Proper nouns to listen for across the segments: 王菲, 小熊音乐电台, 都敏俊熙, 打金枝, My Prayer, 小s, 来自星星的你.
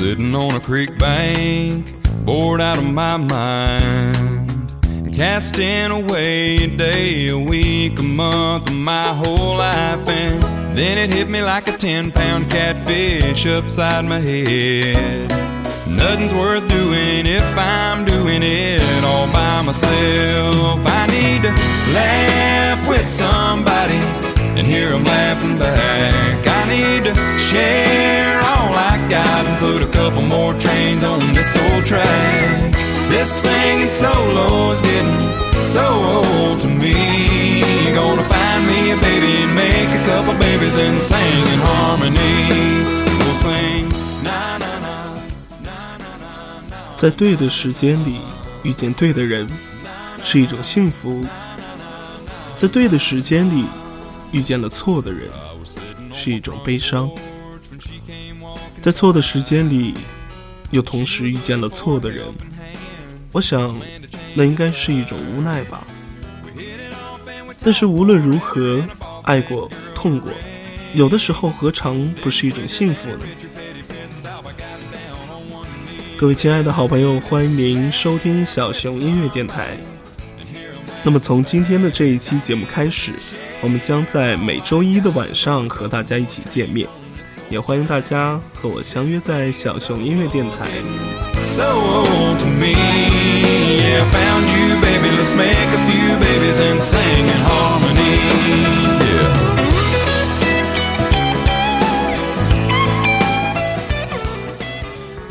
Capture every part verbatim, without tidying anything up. Sitting on a creek bank, bored out of my mind, casting away a day, a week, a month of my whole life. And then it hit me like a ten-pound catfish upside my head. Nothing's worth doing if I'm doing it all by myself. I need to laugh with somebody and hear them laughing back. I need to share all I got and put a couple more trains on this old track. This singing solo is getting so old to me. Gonna find me a baby and make a couple babies and sing in harmony. We'll sing na na na.在对的时间里遇见对的人是一种幸福，在对的时间里遇见了错的人是一种悲伤，在错的时间里又同时遇见了错的人，我想那应该是一种无奈吧。但是无论如何，爱过痛过，有的时候何尝不是一种幸福呢？各位亲爱的好朋友，欢迎您收听小熊音乐电台。那么从今天的这一期节目开始，我们将在每周一的晚上和大家一起见面，也欢迎大家和我相约在小熊音乐电台。 So old to me, yeah, found you baby, let's make a few babies and sing in harmony, yeah.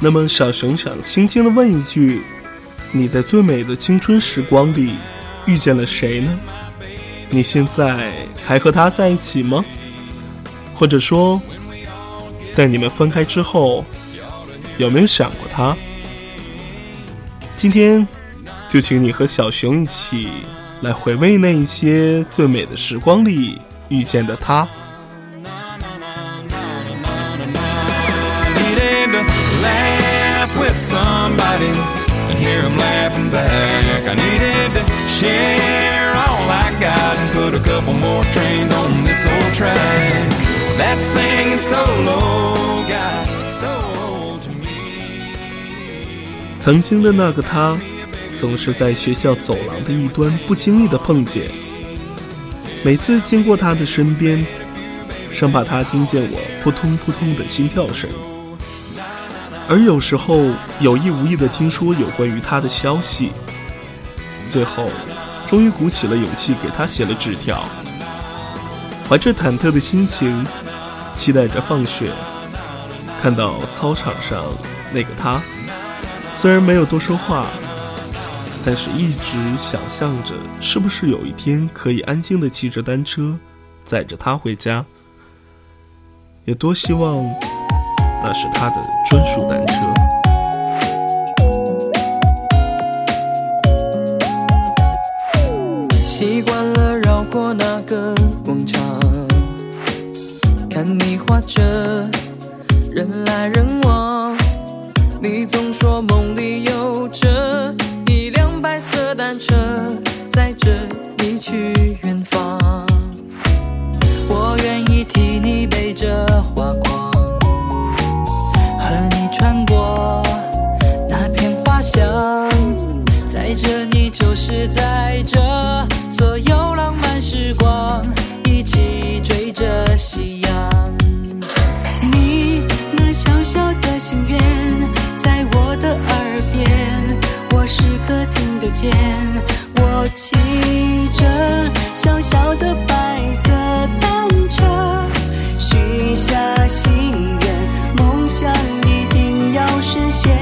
那么小熊想轻轻地问一句，你在最美的青春时光里遇见了谁呢？你现在还和他在一起吗？或者说在你们分开之后有没有想过他？今天就请你和小熊一起来回味那一些最美的时光里遇见的他。Somebody and hear them laughing back. I needed to share all I got and put a couple more trains on this old track. That singing solo got so old to me. 曾经的那个他，总是在学校走廊的一端不经意地碰见。每次经过他的身边，生怕他听见我扑通扑通的心跳声。而有时候有意无意地听说有关于他的消息，最后终于鼓起了勇气给他写了纸条，怀着忐忑的心情期待着放学，看到操场上那个他，虽然没有多说话，但是一直想象着是不是有一天可以安静地骑着单车载着他回家，也多希望那是他的专属单车。习惯了绕过那个广场，看你画着人来人往，你总说梦里有着一辆白色单车载着你去远方，我愿意替你背着花筐穿过那片花香，载着你就是载着所有浪漫时光，一起追着夕阳。你那小小的心愿在我的耳边，我时刻听得见。我骑着小小的白色单车，许下心愿，梦想一定要实现。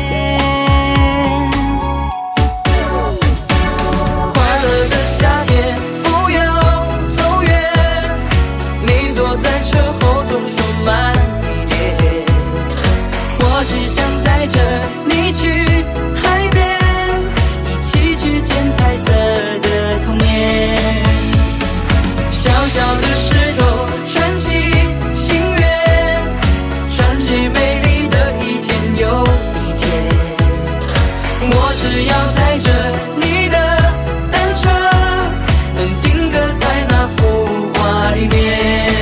快乐的夏天不要走远，你坐在车后总说慢一点，我只想载着你去海边，一起去见彩色的童年。小小的石头穿起心愿，穿起背只要载着你的单车，能定格在那幅画里面。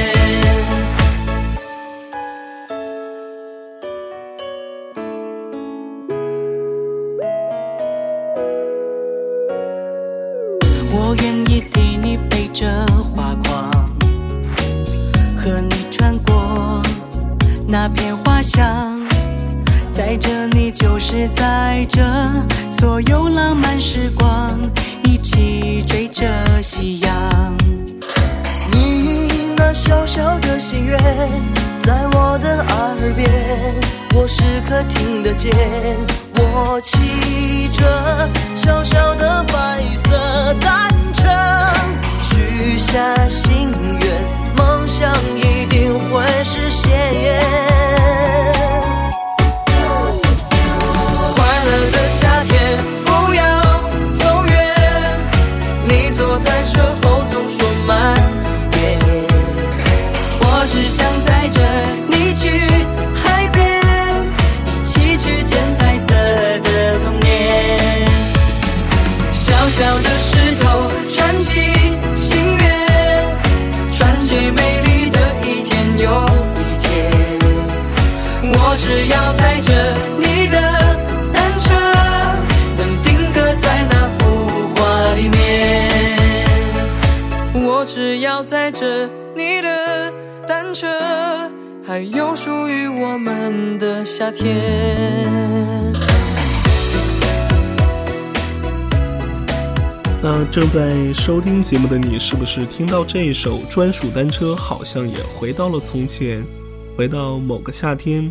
我愿意替你背着花筐，和你穿过那片花香，载着你就是载着所有浪漫时光，一起追着夕阳。你那小小的心愿在我的耳边，我时刻听得见。我骑着小小的白色单车，许下心愿，梦想一定会实现。快乐的夏天，不要走远，你坐在车后总说慢点，我只想载着你去。小小的石头穿起心愿，穿起美丽的一天又一天，我只要载着你的单车，能定格在那幅画里面，我只要载着你的单车，还有属于我们的夏天。那正在收听节目的你，是不是听到这一首专属单车，好像也回到了从前，回到某个夏天，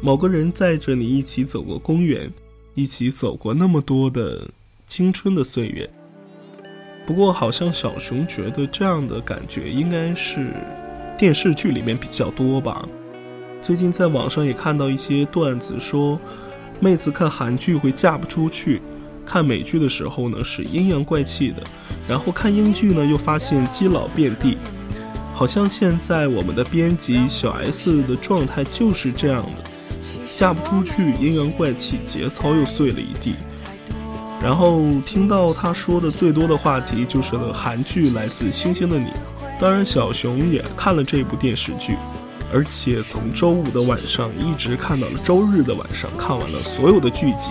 某个人载着你一起走过公园，一起走过那么多的青春的岁月。不过好像小熊觉得这样的感觉应该是电视剧里面比较多吧。最近在网上也看到一些段子说，妹子看韩剧会嫁不出去，看美剧的时候呢是阴阳怪气的，然后看英剧呢又发现基佬遍地。好像现在我们的编辑小 S 的状态就是这样的，嫁不出去，阴阳怪气，节操又碎了一地。然后听到他说的最多的话题就是呢韩剧《来自星星的你》。当然小熊也看了这部电视剧，而且从周五的晚上一直看到了周日的晚上，看完了所有的剧集。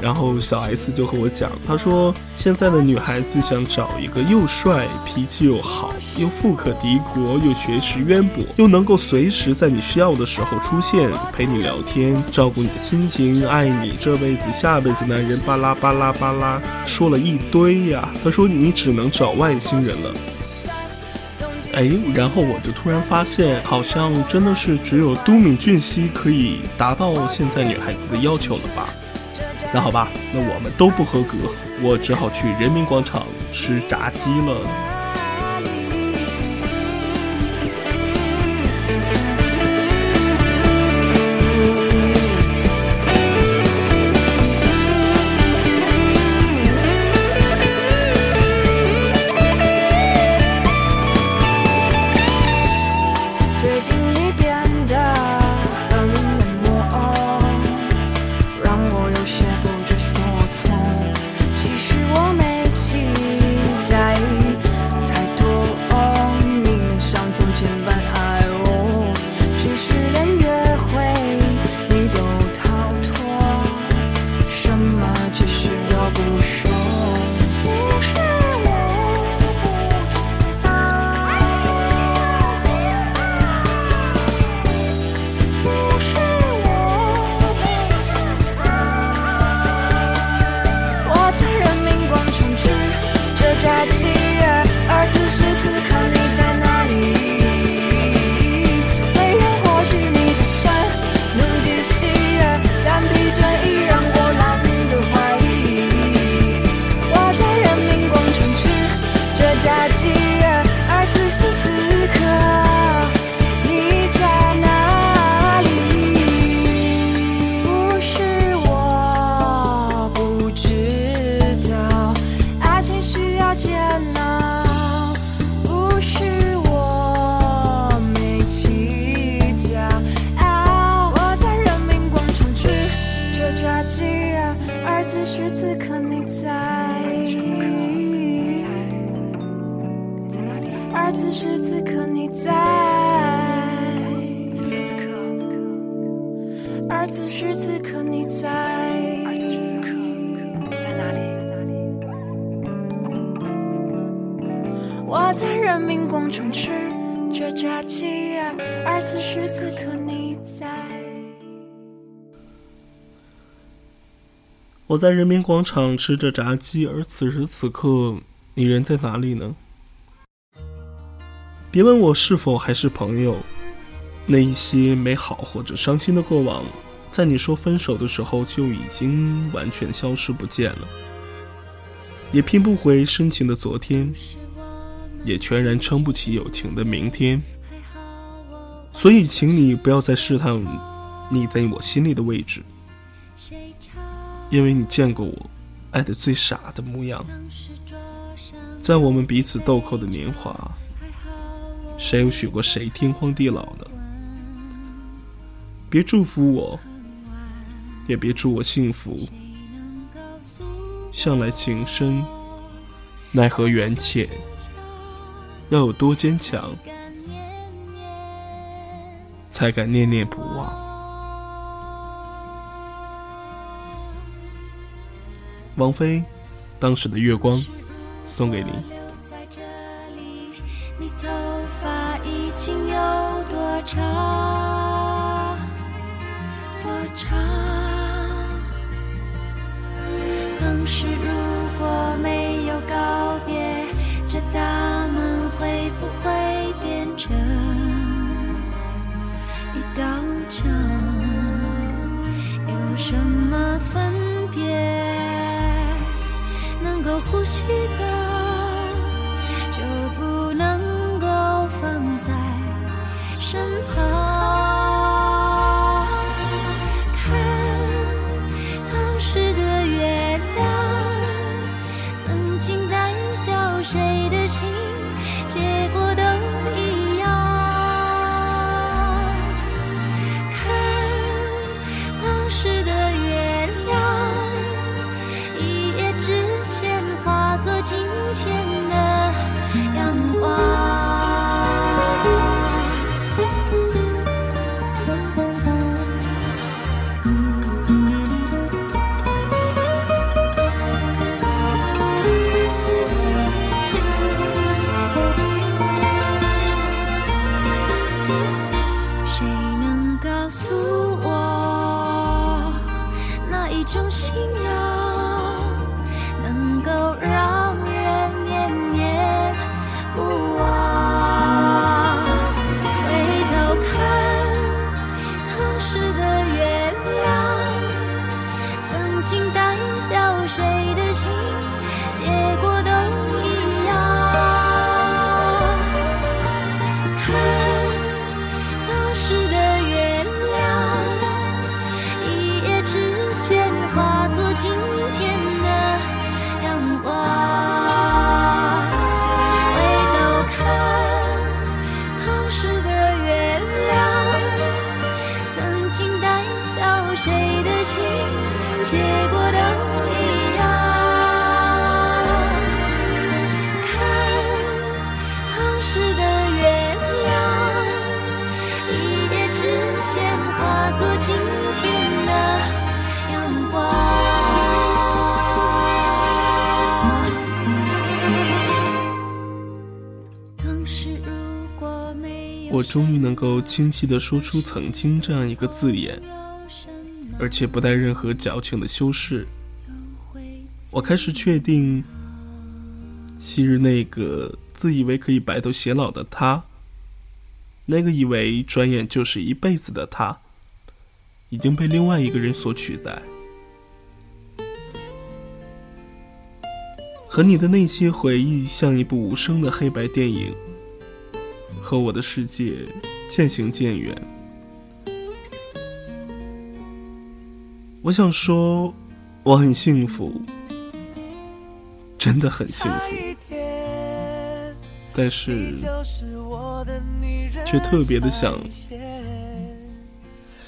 然后小 S 就和我讲，她说现在的女孩子想找一个又帅，脾气又好，又富可敌国，又学识渊博，又能够随时在你需要的时候出现，陪你聊天，照顾你的心情，爱你这辈子下辈子，男人巴拉巴拉巴拉说了一堆呀。她说你只能找外星人了。哎，然后我就突然发现，好像真的是只有都敏俊熙可以达到现在女孩子的要求了吧。那好吧，那我们都不合格，我只好去人民广场吃炸鸡了。我在人民广场吃着炸鸡呀，而此时此刻你在。我在人民广场吃着炸鸡，而此时此刻你人在哪里呢？别问我是否还是朋友，那一些美好或者伤心的过往，在你说分手的时候就已经完全消失不见了，也拼不回深情的昨天，也全然撑不起友情的明天。所以请你不要再试探你在我心里的位置，因为你见过我爱得最傻的模样。在我们彼此豆蔻的年华，谁又许过谁天荒地老呢？别祝福我，也别祝我幸福，向来情深奈何缘浅，要有多坚强才敢念念不忘。王菲当时的月光送给您。你头发已经有多长多长？当时如果没有告别，这大门会不会变成一道墙？有什么分别能够呼吸的？身旁看当时的月亮，曾经代表谁的心，结果都一样。看当时的月亮，一夜之间化作今天的阳光。我终于能够清晰地说出曾经这样一个字眼，而且不带任何矫情的修饰。我开始确定，昔日那个自以为可以白头偕老的他，那个以为转眼就是一辈子的他，已经被另外一个人所取代。和你的那些回忆像一部无声的黑白电影，和我的世界渐行渐远。我想说我很幸福，真的很幸福，但是却特别的想，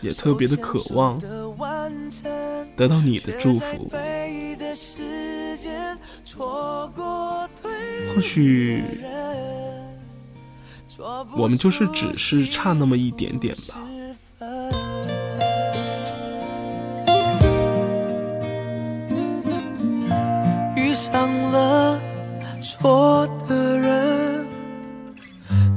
也特别的渴望得到你的祝福。或许我们就是只是差那么一点点吧。遇上了错的人，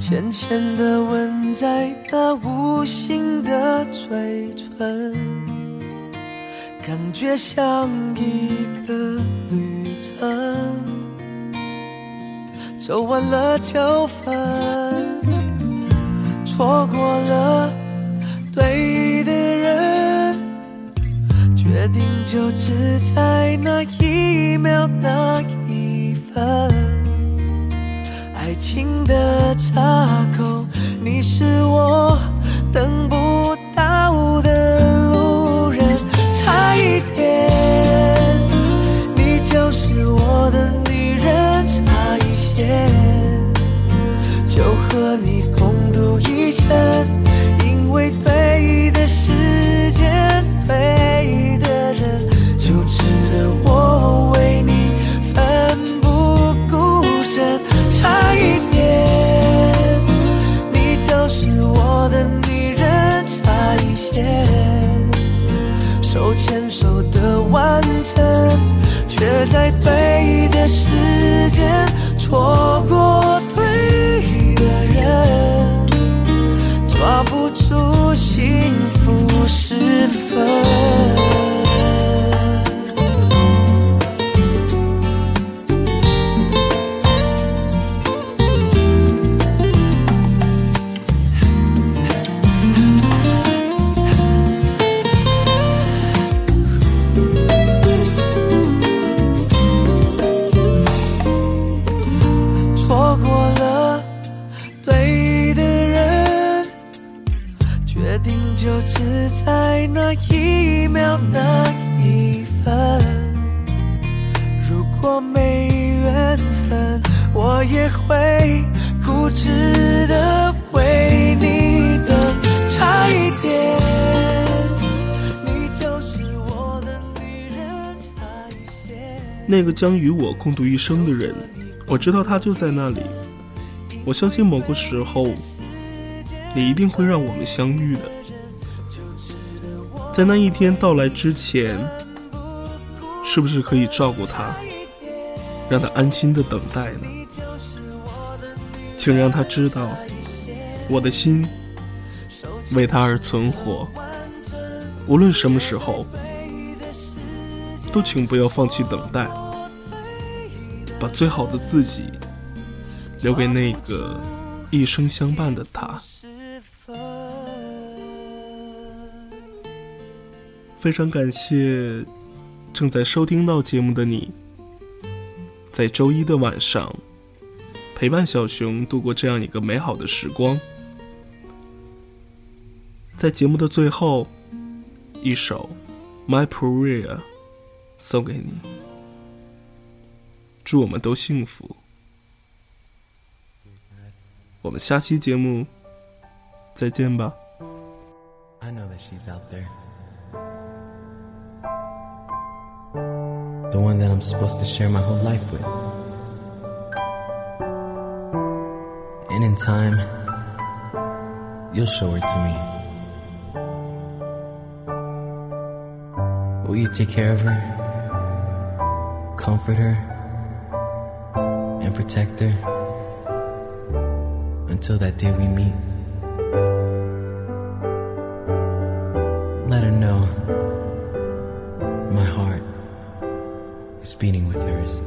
浅浅的吻在那无形的嘴唇，感觉像一个旅程，走完了就分，错过了对的人，决定就只在那一秒那一分，爱情的岔口，你是我等不到的路人，差一点你就是我的女人，差一些就和你共度一生，因为对的时间对的人，就值得我为你奋不顾身，差一点你就是我的女人，差一些手牵手的完成，却在对的时间错过对的人，抓不住幸福时分，就只在那一秒那一分，如果没缘分，我也会固执的为你等，差一点你就是我的女人，差一些那个将与我共度一生的人，我知道他就在那里，我相信某个时候你一定会让我们相遇的，在那一天到来之前，是不是可以照顾他，让他安心的等待呢？请让他知道，我的心为他而存活，无论什么时候，都请不要放弃等待，把最好的自己留给那个一生相伴的他。非常感谢正在收听到节目的你，在周一的晚上陪伴小熊度过这样一个美好的时光。在节目的最后，一首 My Prayer 送给你，祝我们都幸福，我们下期节目再见吧。 I know that she's out there, the one that I'm supposed to share my whole life with. And in time, you'll show her to me. Will you take care of her, comfort her, and protect her until that day we meet? Let her know my heart is beating with hers.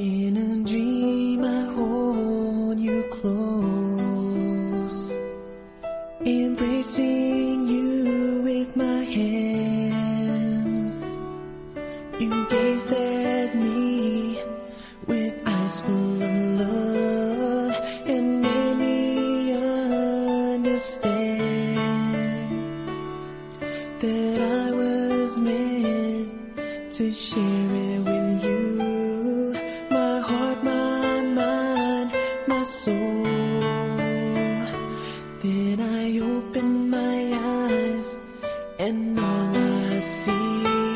In a dream I hold you close, embracing you with my hands. You gazed at me with eyes full of love and made me understand that I was meant to share it with you. My heart, my mind, my soul. Then I open my eyes and all I see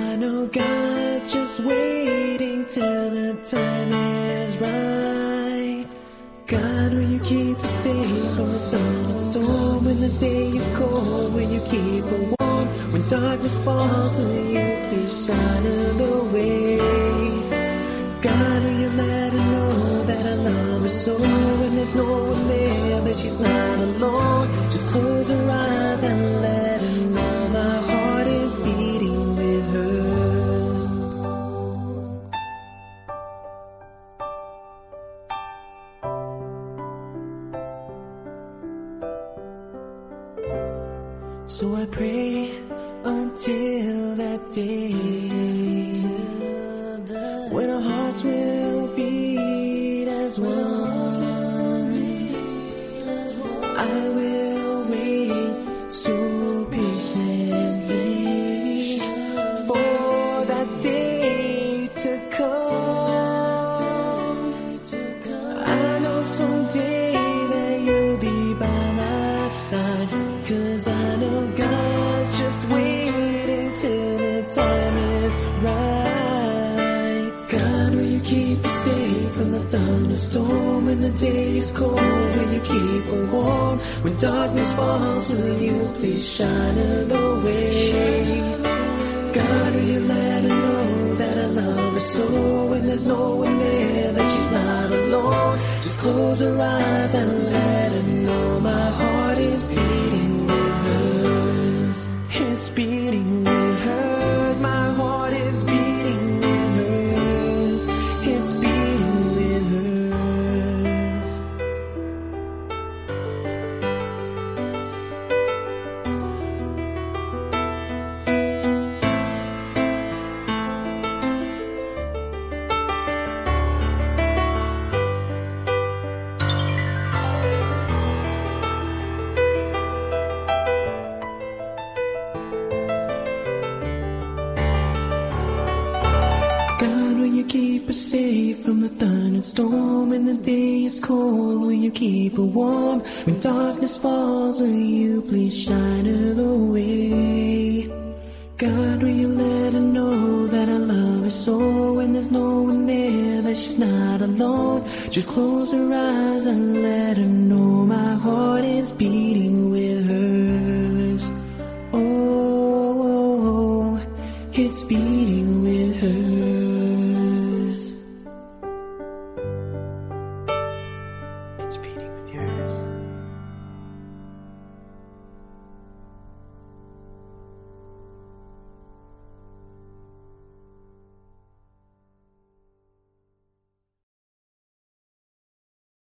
I know God's just waiting till the time is right. God, will you keep us safe from the thunder storm? When the day is cold, will you keep us warm? When darkness falls, will you please shine the way? God, will you let her know that I love her so? When there's no one there, that she's not alone. Just close her eyes and let her know my heart is beating with hers. So I pray until that day.When our hearts will beat as one, I will wait so patiently for that day to come. I know someday that you'll be by my side, 'cause I know God's just waiting till the time is right.Keep us safe from the thunderstorm. When the day is cold, will you keep us warm? When darkness falls, will you please shine the way? God, will you let her know that I love her so? When there's no one there, that she's not alone. Just close her eyes and let her know my heart is beating with hers. It's beating with hers. My heart is beating.Keep us safe from the thunderstorm. When the day is cold, will you keep her warm? When darkness falls, will you please shine her the way? God, will you let her know that I love her so? When there's no one there, that she's not alone. Just close her eyes and let her know my heart is beating with hers. Oh, it's beating